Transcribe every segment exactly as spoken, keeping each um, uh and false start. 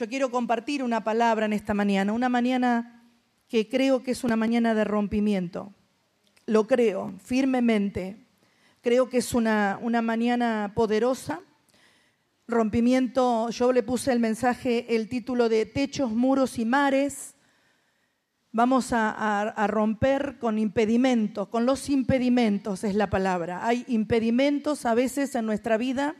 Yo quiero compartir una palabra en esta mañana, una mañana que creo que es una mañana de rompimiento. Lo creo firmemente. Creo que es una, una mañana poderosa. Rompimiento, yo le puse el mensaje, el título de Techos, Muros y Mares. Vamos a, a, a romper con impedimentos, con los impedimentos es la palabra. Hay impedimentos a veces en nuestra vida.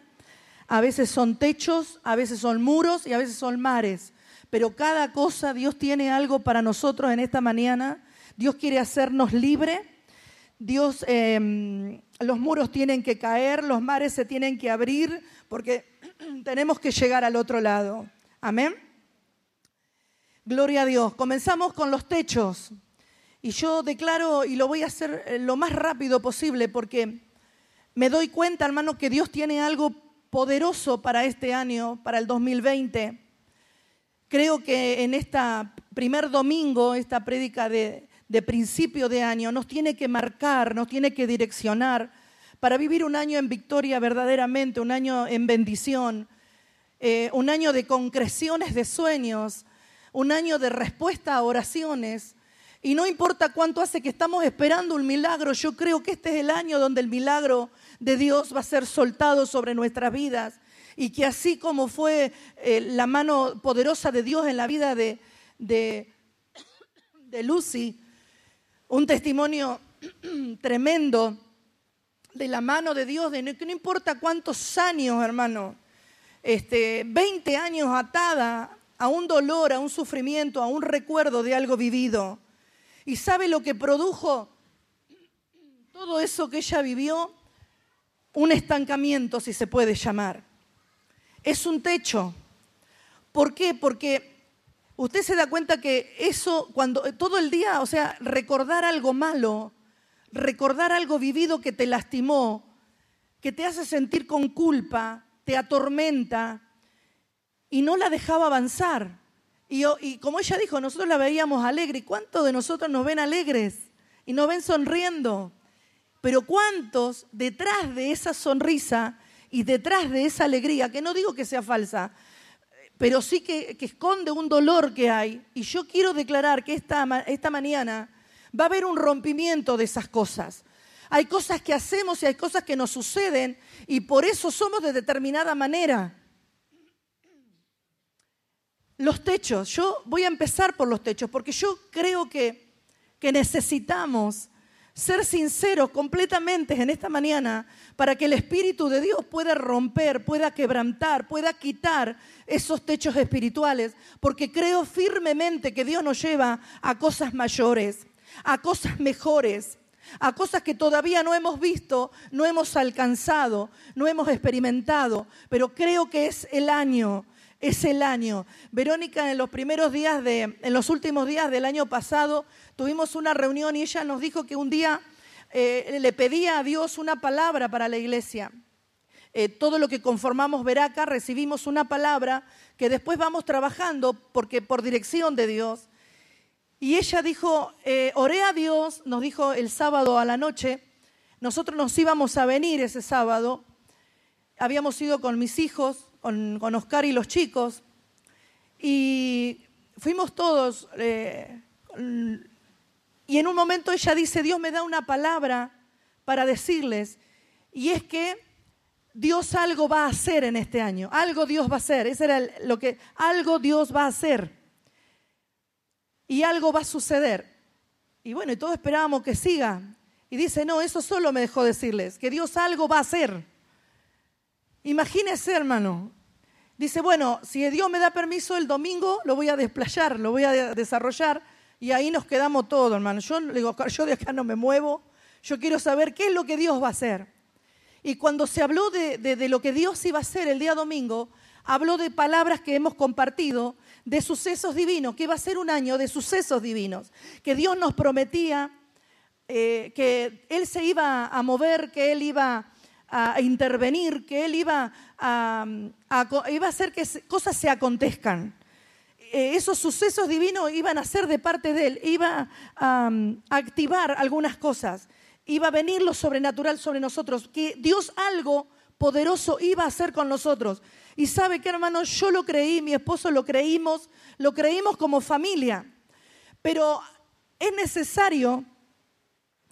A veces son techos, a veces son muros y a veces son mares. Pero cada cosa, Dios tiene algo para nosotros en esta mañana. Dios quiere hacernos libre. Dios, eh, los muros tienen que caer, los mares se tienen que abrir, porque tenemos que llegar al otro lado. Amén. Gloria a Dios. Comenzamos con los techos. Y yo declaro, y lo voy a hacer lo más rápido posible, porque me doy cuenta, hermano, que Dios tiene algo poderoso para este año, para el dos mil veinte. Creo que en este primer domingo, esta prédica de, de principio de año, nos tiene que marcar, nos tiene que direccionar para vivir un año en victoria verdaderamente, un año en bendición, eh, un año de concreciones de sueños, un año de respuesta a oraciones. Y no importa cuánto hace que estamos esperando un milagro, yo creo que este es el año donde el milagro de Dios va a ser soltado sobre nuestras vidas. Y que así como fue eh, la mano poderosa de Dios en la vida de, de, de Lucy, un testimonio tremendo de la mano de Dios, de no, que no importa cuántos años, hermano, este, veinte años atada a un dolor, a un sufrimiento, a un recuerdo de algo vivido. Y sabe lo que produjo todo eso que ella vivió, un estancamiento, si se puede llamar. Es un techo. ¿Por qué? Porque usted se da cuenta que eso, cuando todo el día, o sea, recordar algo malo, recordar algo vivido que te lastimó, que te hace sentir con culpa, te atormenta, y no la dejaba avanzar. Y, y como ella dijo, nosotros la veíamos alegre. ¿Y cuántos de nosotros nos ven alegres y nos ven sonriendo? Pero cuántos detrás de esa sonrisa y detrás de esa alegría, que no digo que sea falsa, pero sí que, que esconde un dolor que hay. Y yo quiero declarar que esta, esta mañana va a haber un rompimiento de esas cosas. Hay cosas que hacemos y hay cosas que nos suceden y por eso somos de determinada manera. Los techos, yo voy a empezar por los techos, porque yo creo que, que necesitamos ser sinceros completamente en esta mañana para que el Espíritu de Dios pueda romper, pueda quebrantar, pueda quitar esos techos espirituales, porque creo firmemente que Dios nos lleva a cosas mayores, a cosas mejores, a cosas que todavía no hemos visto, no hemos alcanzado, no hemos experimentado, pero creo que es el año. Es el año. Verónica, en los primeros días de, en los últimos días del año pasado, tuvimos una reunión y ella nos dijo que un día eh, le pedía a Dios una palabra para la iglesia. Eh, todo lo que conformamos Veraca recibimos una palabra que después vamos trabajando porque por dirección de Dios. Y ella dijo, eh, oré a Dios, nos dijo el sábado a la noche, nosotros nos íbamos a venir ese sábado, habíamos ido con mis hijos, con Oscar y los chicos, y fuimos todos, eh, y en un momento ella dice, Dios me da una palabra para decirles, y es que Dios algo va a hacer en este año, algo Dios va a hacer, eso era lo que, algo Dios va a hacer, y algo va a suceder, y bueno, y todos esperábamos que siga, y dice, no, eso solo me dejó decirles, que Dios algo va a hacer. Imagínese, hermano, dice, bueno, si Dios me da permiso el domingo, lo voy a desplayar, lo voy a desarrollar y ahí nos quedamos todos, hermano. Yo le digo, yo de acá no me muevo, yo quiero saber qué es lo que Dios va a hacer. Y cuando se habló de, de, de lo que Dios iba a hacer el día domingo, habló de palabras que hemos compartido, de sucesos divinos, que iba a ser un año de sucesos divinos, que Dios nos prometía eh, que Él se iba a mover, que Él iba a... a intervenir, que Él iba a, a, iba a hacer que cosas se acontezcan. Eh, esos sucesos divinos iban a ser de parte de Él, iba a, um, a activar algunas cosas, iba a venir lo sobrenatural sobre nosotros, que Dios algo poderoso iba a hacer con nosotros. Y sabe que, hermano, yo lo creí, mi esposo lo creímos, lo creímos como familia. Pero es necesario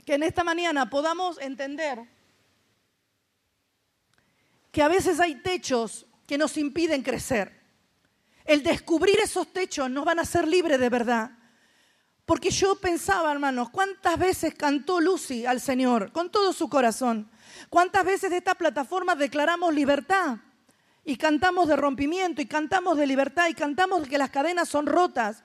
que en esta mañana podamos entender que a veces hay techos que nos impiden crecer. El descubrir esos techos nos van a hacer libres de verdad. Porque yo pensaba, hermanos, cuántas veces cantó Lucy al Señor con todo su corazón. Cuántas veces de esta plataforma declaramos libertad y cantamos de rompimiento y cantamos de libertad y cantamos que las cadenas son rotas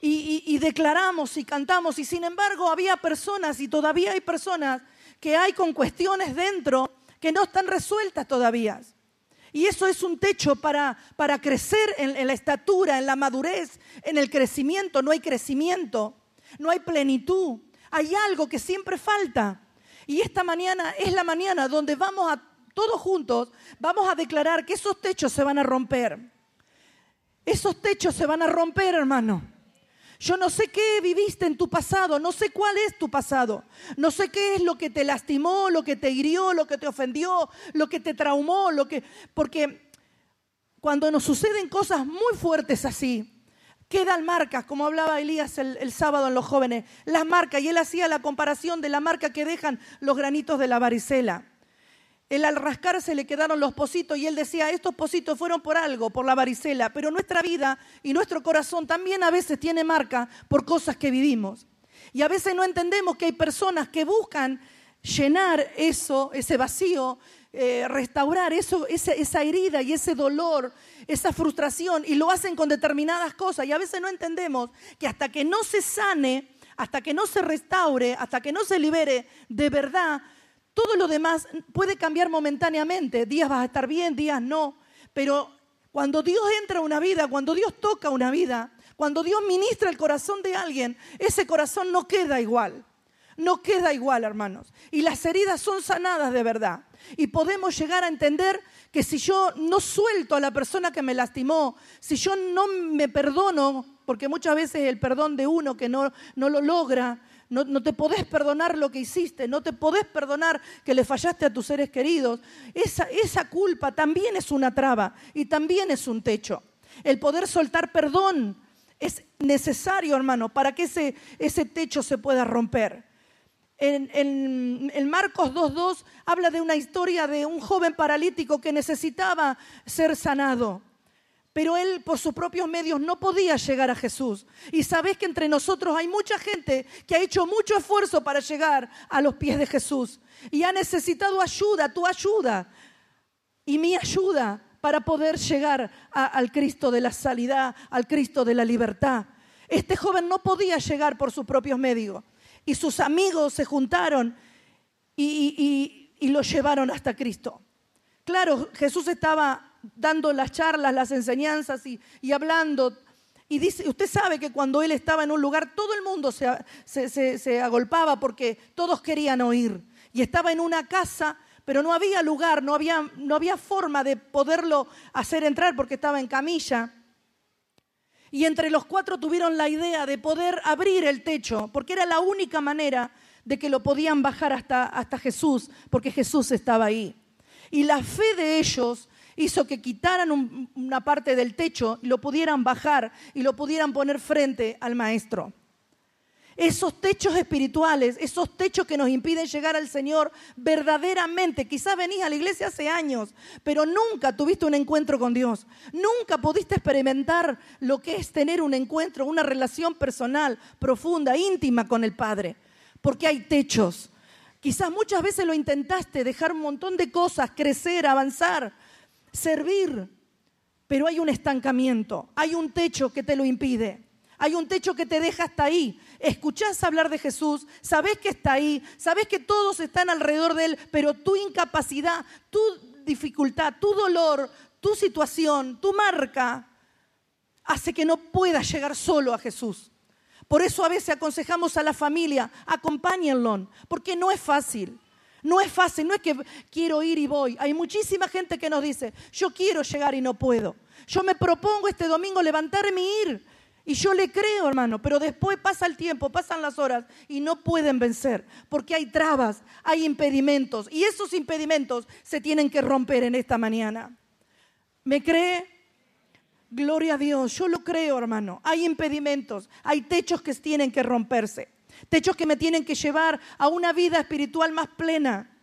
y, y, y declaramos y cantamos. Y sin embargo había personas, y todavía hay personas, que hay con cuestiones dentro que no están resueltas todavía. Y eso es un techo para, para crecer en, en la estatura, en la madurez, en el crecimiento. No hay crecimiento, no hay plenitud. Hay algo que siempre falta. Y esta mañana es la mañana donde vamos a, todos juntos, vamos a declarar que esos techos se van a romper. Esos techos se van a romper, hermano. Yo no sé qué viviste en tu pasado, no sé cuál es tu pasado. No sé qué es lo que te lastimó, lo que te hirió, lo que te ofendió, lo que te traumó. Lo que... Porque cuando nos suceden cosas muy fuertes así, quedan marcas, como hablaba Elías el, el sábado en los jóvenes, las marcas. Y él hacía la comparación de la marca que dejan los granitos de la varicela. Él al rascarse le quedaron los pocitos y él decía, estos pocitos fueron por algo, por la varicela, pero nuestra vida y nuestro corazón también a veces tiene marca por cosas que vivimos. Y a veces no entendemos que hay personas que buscan llenar eso, ese vacío, eh, restaurar eso, esa, esa herida y ese dolor, esa frustración, y lo hacen con determinadas cosas. Y a veces no entendemos que hasta que no se sane, hasta que no se restaure, hasta que no se libere de verdad, todo lo demás puede cambiar momentáneamente. Días vas a estar bien, días no. Pero cuando Dios entra a una vida, cuando Dios toca una vida, cuando Dios ministra el corazón de alguien, ese corazón no queda igual. No queda igual, hermanos. Y las heridas son sanadas de verdad. Y podemos llegar a entender que si yo no suelto a la persona que me lastimó, si yo no me perdono, porque muchas veces el perdón de uno que no, no lo logra, No, no te podés perdonar lo que hiciste, no te podés perdonar que le fallaste a tus seres queridos. Esa, esa culpa también es una traba y también es un techo. El poder soltar perdón es necesario, hermano, para que ese, ese techo se pueda romper. En, en, en Marcos dos dos habla de una historia de un joven paralítico que necesitaba ser sanado. Pero él por sus propios medios no podía llegar a Jesús. Y sabés que entre nosotros hay mucha gente que ha hecho mucho esfuerzo para llegar a los pies de Jesús. Y ha necesitado ayuda, tu ayuda y mi ayuda para poder llegar a, al Cristo de la sanidad, al Cristo de la libertad. Este joven no podía llegar por sus propios medios. Y sus amigos se juntaron y, y, y, y lo llevaron hasta Cristo. Claro, Jesús estaba dando las charlas, las enseñanzas y, y hablando. Y dice, usted sabe que cuando él estaba en un lugar, todo el mundo se, se, se, se agolpaba porque todos querían oír. Y estaba en una casa, pero no había lugar, no había, no había forma de poderlo hacer entrar porque estaba en camilla. Y entre los cuatro tuvieron la idea de poder abrir el techo, porque era la única manera de que lo podían bajar hasta, hasta Jesús, porque Jesús estaba ahí. Y la fe de ellos hizo que quitaran un, una parte del techo y lo pudieran bajar y lo pudieran poner frente al Maestro. Esos techos espirituales, esos techos que nos impiden llegar al Señor verdaderamente. Quizás venís a la iglesia hace años, pero nunca tuviste un encuentro con Dios. Nunca pudiste experimentar lo que es tener un encuentro, una relación personal, profunda, íntima con el Padre. Porque hay techos. Quizás muchas veces lo intentaste, dejar un montón de cosas, crecer, avanzar, servir, pero hay un estancamiento, hay un techo que te lo impide, hay un techo que te deja hasta ahí. Escuchás hablar de Jesús, sabés que está ahí, sabés que todos están alrededor de Él, pero tu incapacidad, tu dificultad, tu dolor, tu situación, tu marca, hace que no puedas llegar solo a Jesús. Por eso a veces aconsejamos a la familia, acompáñenlo, porque no es fácil. No es fácil, no es que quiero ir y voy. Hay muchísima gente que nos dice, yo quiero llegar y no puedo. Yo me propongo este domingo levantarme y ir. Y yo le creo, hermano, pero después pasa el tiempo, pasan las horas y no pueden vencer. Porque hay trabas, hay impedimentos. Y esos impedimentos se tienen que romper en esta mañana. ¿Me cree? Gloria a Dios, yo lo creo, hermano. Hay impedimentos, hay techos que tienen que romperse, techos que me tienen que llevar a una vida espiritual más plena,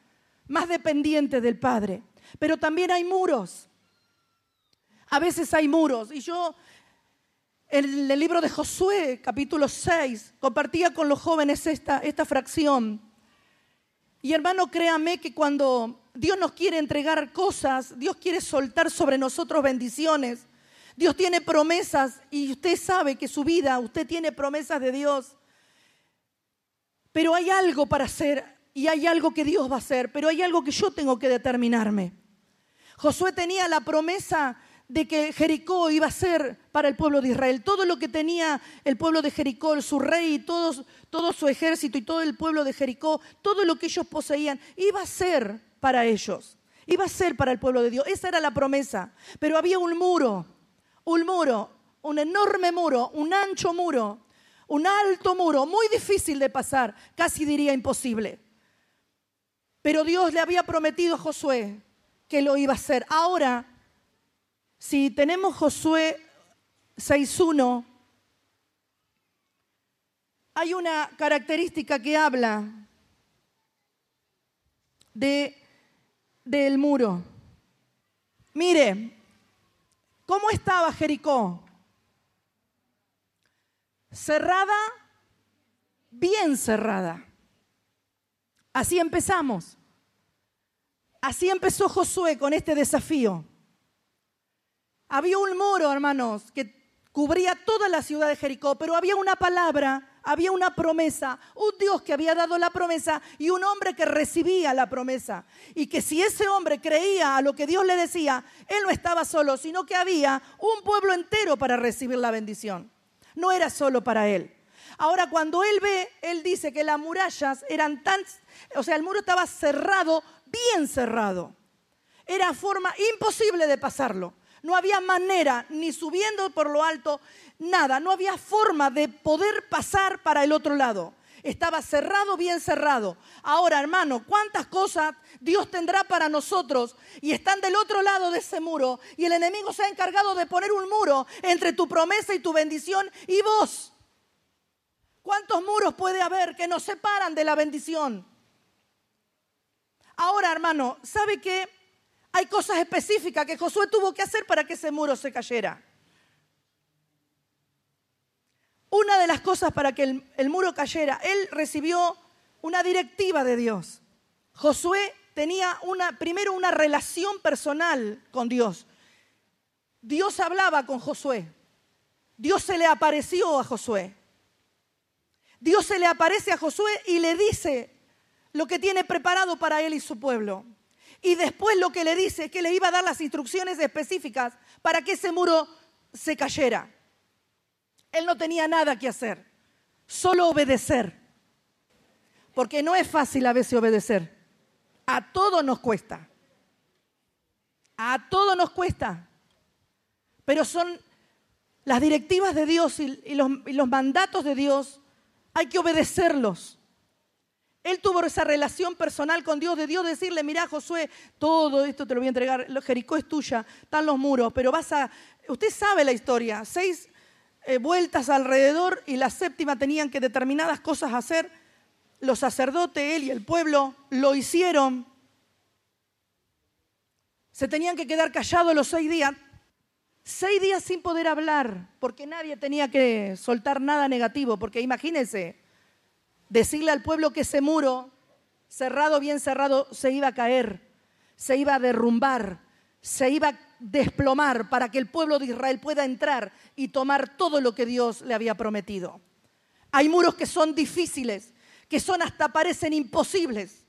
más dependiente del Padre. Pero también hay muros. A veces hay muros. Y yo, en el libro de Josué, capítulo seis, compartía con los jóvenes esta, esta fracción. Y hermano, créame que cuando Dios nos quiere entregar cosas, Dios quiere soltar sobre nosotros bendiciones, Dios tiene promesas, y usted sabe que su vida, usted tiene promesas de Dios. Pero hay algo para hacer, y hay algo que Dios va a hacer, pero hay algo que yo tengo que determinarme. Josué tenía la promesa de que Jericó iba a ser para el pueblo de Israel. Todo lo que tenía el pueblo de Jericó, su rey, todos, todo su ejército y todo el pueblo de Jericó, todo lo que ellos poseían, iba a ser para ellos, iba a ser para el pueblo de Dios. Esa era la promesa. Pero había un muro, un muro, un enorme muro, un ancho muro, un alto muro, muy difícil de pasar, casi diría imposible. Pero Dios le había prometido a Josué que lo iba a hacer. Ahora, si tenemos Josué seis uno, hay una característica que habla de, del muro. Mire, ¿cómo estaba Jericó? Cerrada, bien cerrada. Así empezamos. Así empezó Josué con este desafío. Había un muro, hermanos, que cubría toda la ciudad de Jericó, pero había una palabra, había una promesa, un Dios que había dado la promesa y un hombre que recibía la promesa. Y que si ese hombre creía a lo que Dios le decía, él no estaba solo, sino que había un pueblo entero para recibir la bendición. No era solo para él. Ahora, cuando él ve, él dice que las murallas eran tan... O sea, el muro estaba cerrado, bien cerrado. Era forma imposible de pasarlo. No había manera, ni subiendo por lo alto, nada. No había forma de poder pasar para el otro lado. Estaba cerrado, bien cerrado. Ahora, hermano, ¿cuántas cosas Dios tendrá para nosotros? Y están del otro lado de ese muro. Y el enemigo se ha encargado de poner un muro entre tu promesa y tu bendición y vos. ¿Cuántos muros puede haber que nos separan de la bendición? Ahora, hermano, ¿sabe qué? Hay cosas específicas que Josué tuvo que hacer para que ese muro se cayera. Una de las cosas para que el, el muro cayera, él recibió una directiva de Dios. Josué tenía una, primero una relación personal con Dios. Dios hablaba con Josué. Dios se le apareció a Josué. Dios se le aparece a Josué y le dice lo que tiene preparado para él y su pueblo. Y después lo que le dice es que le iba a dar las instrucciones específicas para que ese muro se cayera. Él no tenía nada que hacer, solo obedecer. Porque no es fácil a veces obedecer. A todos nos cuesta. A todos nos cuesta. Pero son las directivas de Dios y, y, los, y los mandatos de Dios. Hay que obedecerlos. Él tuvo esa relación personal con Dios, de Dios decirle, mirá Josué, todo esto te lo voy a entregar, Jericó es tuya, están los muros, pero vas a... Usted sabe la historia, seis eh, vueltas alrededor y la séptima tenían que determinadas cosas hacer. Los sacerdotes, él y el pueblo, lo hicieron. Se tenían que quedar callados los seis días. Seis días sin poder hablar, porque nadie tenía que soltar nada negativo, porque imagínense, decirle al pueblo que ese muro, cerrado, bien cerrado, se iba a caer, se iba a derrumbar, se iba a desplomar para que el pueblo de Israel pueda entrar y tomar todo lo que Dios le había prometido. Hay muros que son difíciles, que son hasta parecen imposibles,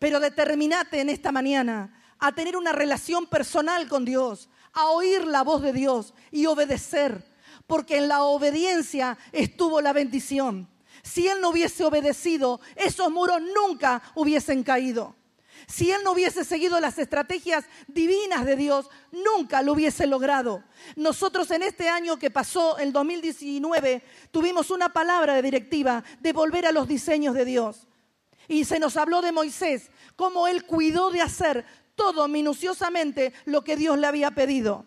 pero determinate en esta mañana a tener una relación personal con Dios, a oír la voz de Dios y obedecer, porque en la obediencia estuvo la bendición. Si él no hubiese obedecido, esos muros nunca hubiesen caído. Si él no hubiese seguido las estrategias divinas de Dios, nunca lo hubiese logrado. Nosotros en este año que pasó, el dos mil diecinueve, tuvimos una palabra de directiva de volver a los diseños de Dios. Y se nos habló de Moisés, cómo él cuidó de hacer todo minuciosamente lo que Dios le había pedido.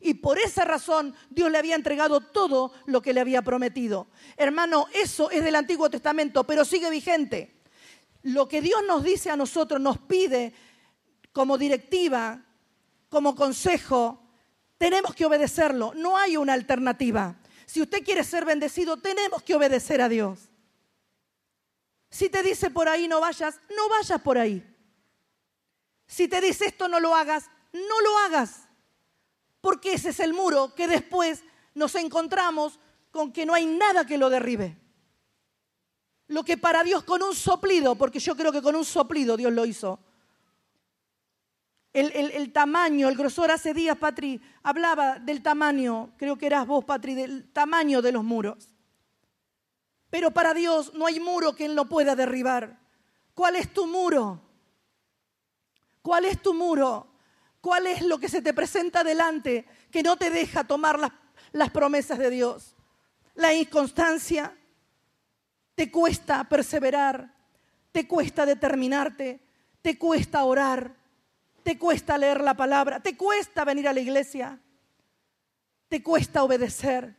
Y por esa razón Dios le había entregado todo lo que le había prometido. Hermano, eso es del Antiguo Testamento, pero sigue vigente. Lo que Dios nos dice a nosotros, nos pide como directiva, como consejo, tenemos que obedecerlo. No hay una alternativa. Si usted quiere ser bendecido, tenemos que obedecer a Dios. Si te dice por ahí no vayas, no vayas por ahí. Si te dice esto no lo hagas, no lo hagas. Porque ese es el muro que después nos encontramos con que no hay nada que lo derribe. Lo que para Dios con un soplido, porque yo creo que con un soplido Dios lo hizo. El, el, el tamaño, el grosor, hace días, Patri, hablaba del tamaño, creo que eras vos, Patri, del tamaño de los muros. Pero para Dios no hay muro que Él no pueda derribar. ¿Cuál es tu muro? ¿Cuál es tu muro? ¿Cuál es lo que se te presenta delante que no te deja tomar las, las promesas de Dios? La inconstancia, te cuesta perseverar, te cuesta determinarte, te cuesta orar, te cuesta leer la palabra, te cuesta venir a la iglesia, te cuesta obedecer.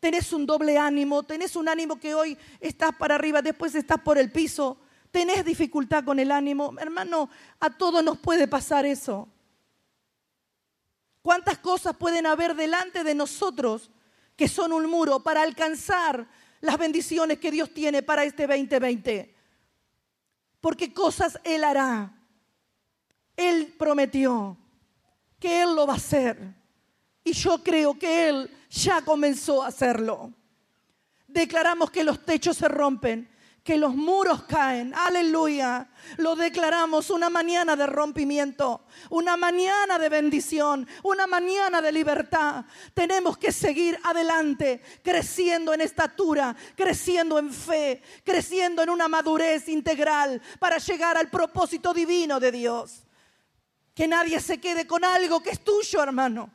Tenés un doble ánimo, tenés un ánimo que hoy estás para arriba, después estás por el piso. Tenés dificultad con el ánimo. Hermano, a todos nos puede pasar eso. ¿Cuántas cosas pueden haber delante de nosotros que son un muro para alcanzar las bendiciones que Dios tiene para este veinte veinte? Porque cosas Él hará. Él prometió que Él lo va a hacer. Y yo creo que Él ya comenzó a hacerlo. Declaramos que los techos se rompen, que los muros caen, aleluya. Lo declaramos una mañana de rompimiento, una mañana de bendición, una mañana de libertad. Tenemos que seguir adelante, creciendo en estatura, creciendo en fe, creciendo en una madurez integral para llegar al propósito divino de Dios. Que nadie se quede con algo que es tuyo, hermano.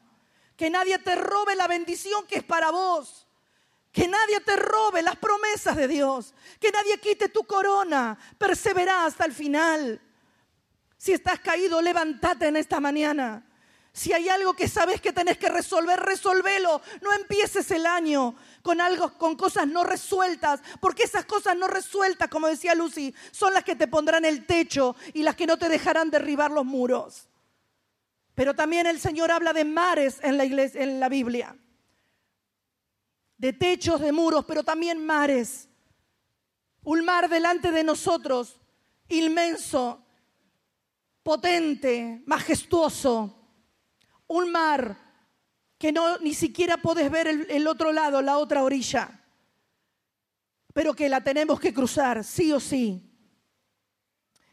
Que nadie te robe la bendición que es para vos. Que nadie te robe las promesas de Dios. Que nadie quite tu corona. Persevera hasta el final. Si estás caído, levántate en esta mañana. Si hay algo que sabes que tenés que resolver, resolvelo. No empieces el año con, algo, con cosas no resueltas. Porque esas cosas no resueltas, como decía Lucy, son las que te pondrán el techo y las que no te dejarán derribar los muros. Pero también el Señor habla de mares en la, iglesia, en la Biblia. De techos, de muros, pero también mares. Un mar delante de nosotros, inmenso, potente, majestuoso. Un mar que no, ni siquiera podés ver el, el otro lado, la otra orilla. Pero que la tenemos que cruzar, sí o sí.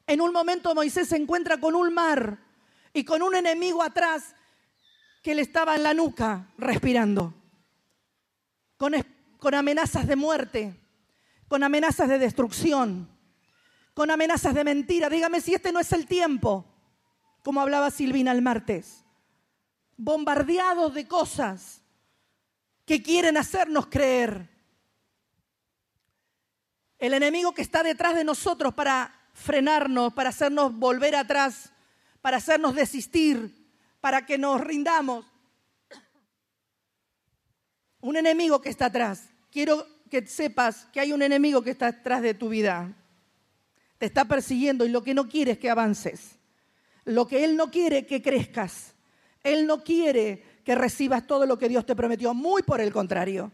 En un momento Moisés se encuentra con un mar y con un enemigo atrás que le estaba en la nuca respirando. Con, con amenazas de muerte, con amenazas de destrucción, con amenazas de mentira. Dígame si este no es el tiempo, como hablaba Silvina el martes. Bombardeados de cosas que quieren hacernos creer. El enemigo que está detrás de nosotros para frenarnos, para hacernos volver atrás, para hacernos desistir, para que nos rindamos. Un enemigo que está atrás. Quiero que sepas que hay un enemigo que está atrás de tu vida. Te está persiguiendo y lo que no quiere es que avances. Lo que él no quiere es que crezcas. Él no quiere que recibas todo lo que Dios te prometió. Muy por el contrario.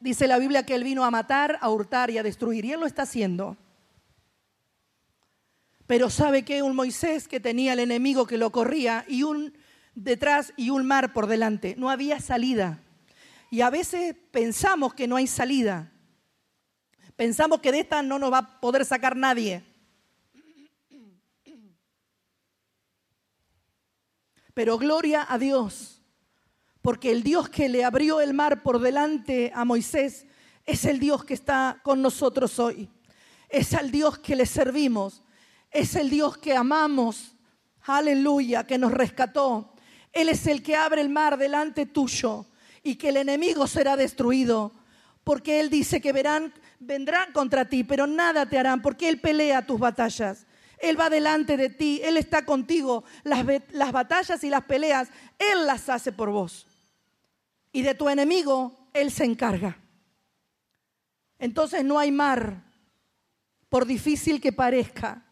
Dice la Biblia que él vino a matar, a hurtar y a destruir. Y él lo está haciendo. Pero sabe que un Moisés que tenía el enemigo que lo corría y un detrás y un mar por delante. No había salida. Y a veces pensamos que no hay salida. Pensamos que de esta no nos va a poder sacar nadie. Pero gloria a Dios, porque el Dios que le abrió el mar por delante a Moisés es el Dios que está con nosotros hoy. Es al Dios que le servimos. Es el Dios que amamos, aleluya, que nos rescató. Él es el que abre el mar delante tuyo y que el enemigo será destruido. porque Él dice que verán, vendrán contra ti, pero nada te harán, porque Él pelea tus batallas. Él va delante de ti, Él está contigo. Las, las batallas y las peleas, Él las hace por vos. Y de tu enemigo, Él se encarga. Entonces no hay mar, por difícil que parezca,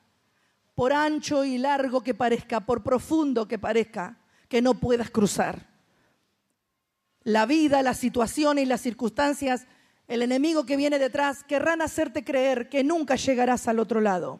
por ancho y largo que parezca, por profundo que parezca, que no puedas cruzar. La vida, las situaciones y las circunstancias, el enemigo que viene detrás, querrán hacerte creer que nunca llegarás al otro lado.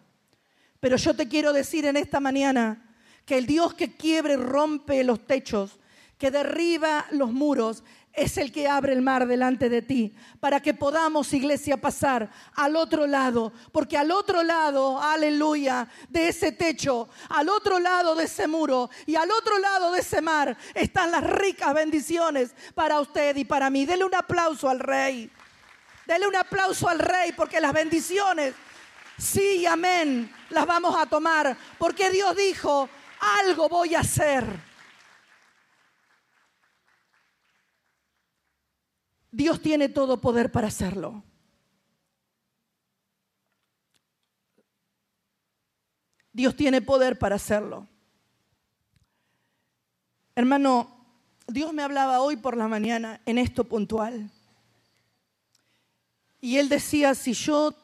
Pero yo te quiero decir en esta mañana que el Dios que quiebra y rompe los techos, que derriba los muros, es el que abre el mar delante de ti para que podamos, iglesia, pasar al otro lado. Porque al otro lado, aleluya, de ese techo, al otro lado de ese muro y al otro lado de ese mar están las ricas bendiciones para usted y para mí. Dele un aplauso al Rey. Dele un aplauso al Rey, porque las bendiciones, sí y amén, las vamos a tomar. Porque Dios dijo, algo voy a hacer. Dios tiene todo poder para hacerlo. Dios tiene poder para hacerlo. Hermano, Dios me hablaba hoy por la mañana en esto puntual. Y Él decía, si yo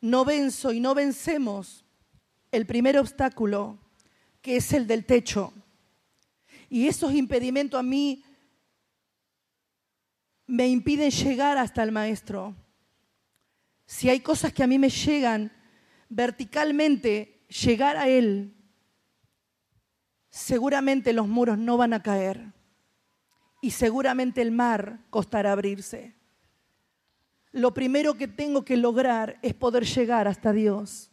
no venzo y no vencemos el primer obstáculo, que es el del techo, y esos impedimentos a mí me impiden llegar hasta el Maestro. Si hay cosas que a mí me llegan verticalmente, llegar a Él, seguramente los muros no van a caer y seguramente el mar costará abrirse. Lo primero que tengo que lograr es poder llegar hasta Dios.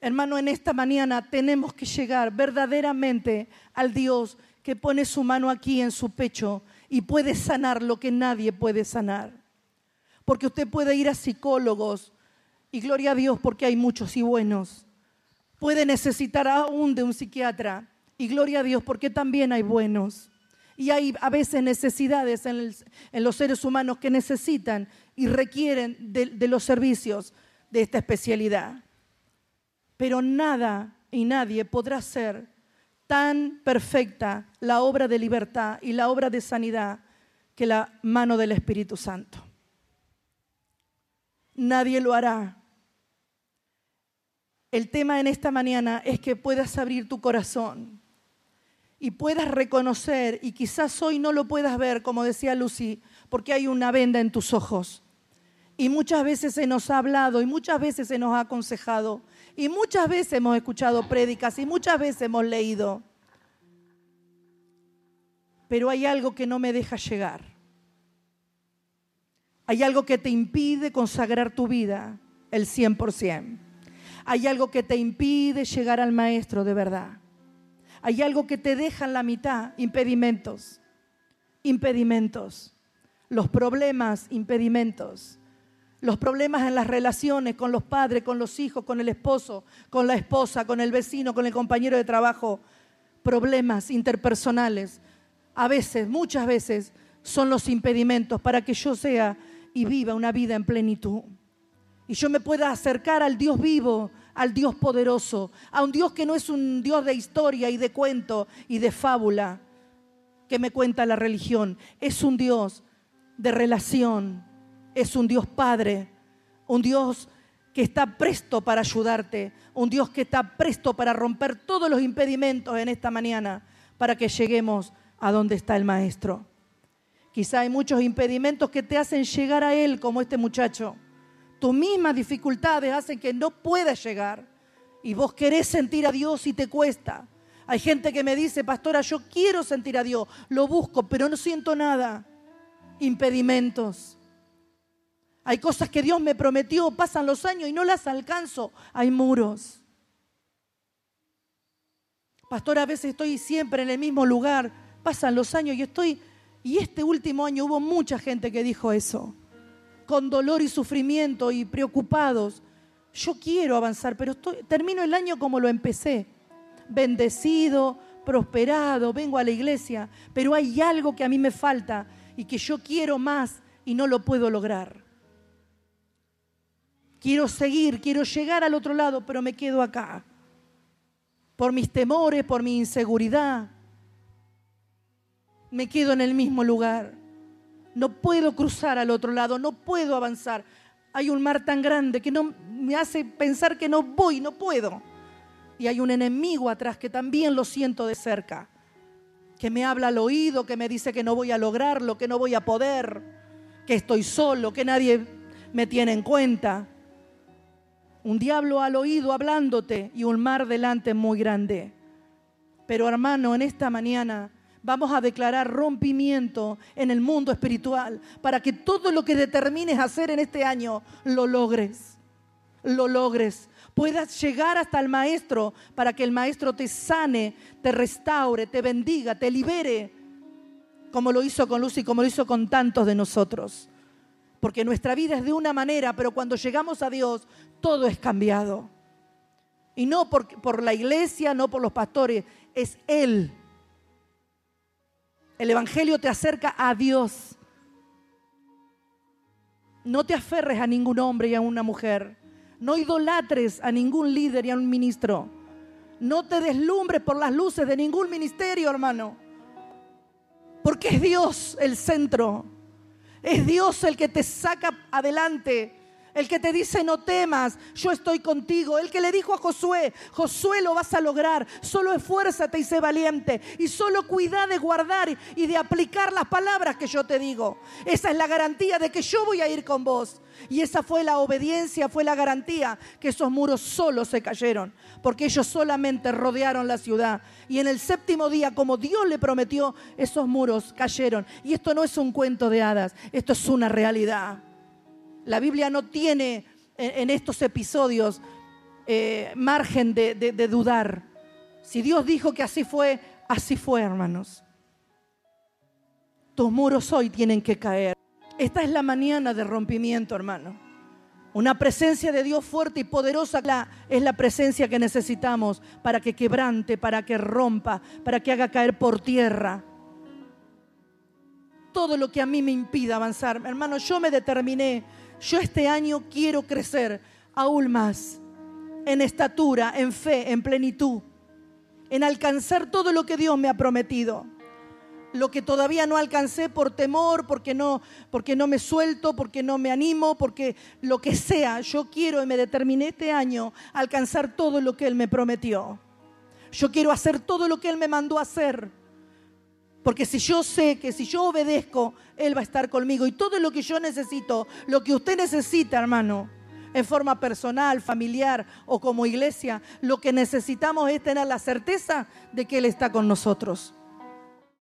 Hermano, en esta mañana tenemos que llegar verdaderamente al Dios que pone su mano aquí en su pecho y puede sanar lo que nadie puede sanar. Porque usted puede ir a psicólogos, y gloria a Dios porque hay muchos y buenos. Puede necesitar aún de un psiquiatra, y gloria a Dios porque también hay buenos. Y hay a veces necesidades en, el, en los seres humanos que necesitan y requieren de, de los servicios de esta especialidad. Pero nada y nadie podrá ser tan perfecta la obra de libertad y la obra de sanidad que la mano del Espíritu Santo. Nadie lo hará. El tema en esta mañana es que puedas abrir tu corazón y puedas reconocer, y quizás hoy no lo puedas ver, como decía Lucy, porque hay una venda en tus ojos. Y muchas veces se nos ha hablado, y muchas veces se nos ha aconsejado, y muchas veces hemos escuchado prédicas, y muchas veces hemos leído. Pero hay algo que no me deja llegar. Hay algo que te impide consagrar tu vida el cien por ciento. Hay algo que te impide llegar al Maestro de verdad. Hay algo que te deja en la mitad, impedimentos, impedimentos, los problemas, impedimentos. Los problemas en las relaciones con los padres, con los hijos, con el esposo, con la esposa, con el vecino, con el compañero de trabajo. Problemas interpersonales, a veces, muchas veces, son los impedimentos para que yo sea y viva una vida en plenitud. Y yo me pueda acercar al Dios vivo, al Dios poderoso, a un Dios que no es un Dios de historia y de cuento y de fábula que me cuenta la religión. Es un Dios de relación. Es un Dios Padre, un Dios que está presto para ayudarte, un Dios que está presto para romper todos los impedimentos en esta mañana para que lleguemos a donde está el Maestro. Quizá hay muchos impedimentos que te hacen llegar a Él, como este muchacho. Tus mismas dificultades hacen que no puedas llegar y vos querés sentir a Dios y te cuesta. Hay gente que me dice, pastora, yo quiero sentir a Dios, lo busco, pero no siento nada. Impedimentos. Hay cosas que Dios me prometió, pasan los años y no las alcanzo. Hay muros. Pastor, a veces estoy siempre en el mismo lugar. Pasan los años y estoy... Y este último año hubo mucha gente que dijo eso. Con dolor y sufrimiento y preocupados. Yo quiero avanzar, pero estoy... termino el año como lo empecé. Bendecido, prosperado, vengo a la iglesia. Pero hay algo que a mí me falta y que yo quiero más. y no lo puedo lograr. Quiero seguir, quiero llegar al otro lado, pero me quedo acá. Por mis temores, por mi inseguridad, me quedo en el mismo lugar. No puedo cruzar al otro lado, no puedo avanzar. Hay un mar tan grande que no, me hace pensar que no voy, no puedo. Y hay un enemigo atrás que también lo siento de cerca, que me habla al oído, que me dice que no voy a lograrlo, que no voy a poder, que estoy solo, que nadie me tiene en cuenta. Un diablo al oído hablándote y un mar delante muy grande. Pero hermano, en esta mañana vamos a declarar rompimiento en el mundo espiritual para que todo lo que determines hacer en este año lo logres, lo logres. Puedas llegar hasta el Maestro para que el Maestro te sane, te restaure, te bendiga, te libere, como lo hizo con Lucy, como lo hizo con tantos de nosotros. Porque nuestra vida es de una manera, pero cuando llegamos a Dios, todo es cambiado. Y no por, por la iglesia, no por los pastores, es Él. El Evangelio te acerca a Dios. No te aferres a ningún hombre y a una mujer. No idolatres a ningún líder y a un ministro. No te deslumbres por las luces de ningún ministerio, hermano. Porque es Dios el centro. Es Dios el que te saca adelante. El que te dice no temas, yo estoy contigo. El que le dijo a Josué, Josué lo vas a lograr. Solo esfuérzate y sé valiente. Y solo cuida de guardar y de aplicar las palabras que yo te digo. Esa es la garantía de que yo voy a ir con vos. Y esa fue la obediencia, fue la garantía que esos muros solos se cayeron. Porque ellos solamente rodearon la ciudad. Y en el séptimo día, como Dios le prometió, esos muros cayeron. Y esto no es un cuento de hadas, esto es una realidad. La Biblia no tiene en estos episodios eh, margen de, de, de dudar. Si Dios dijo que así fue, así fue, hermanos. Tus muros hoy tienen que caer. Esta es la mañana de rompimiento, hermano. Una presencia de Dios fuerte y poderosa es la presencia que necesitamos para que quebrante, para que rompa, para que haga caer por tierra todo lo que a mí me impida avanzar. Hermano, yo me determiné. Yo este año quiero crecer aún más en estatura, en fe, en plenitud, en alcanzar todo lo que Dios me ha prometido. Lo que todavía no alcancé por temor, porque no, porque no me suelto, porque no me animo, porque lo que sea, yo quiero y me determiné este año alcanzar todo lo que Él me prometió. Yo quiero hacer todo lo que Él me mandó a hacer. Porque si yo sé que si yo obedezco, Él va a estar conmigo. Y todo lo que yo necesito, lo que usted necesita, hermano, en forma personal, familiar o como iglesia, lo que necesitamos es tener la certeza de que Él está con nosotros.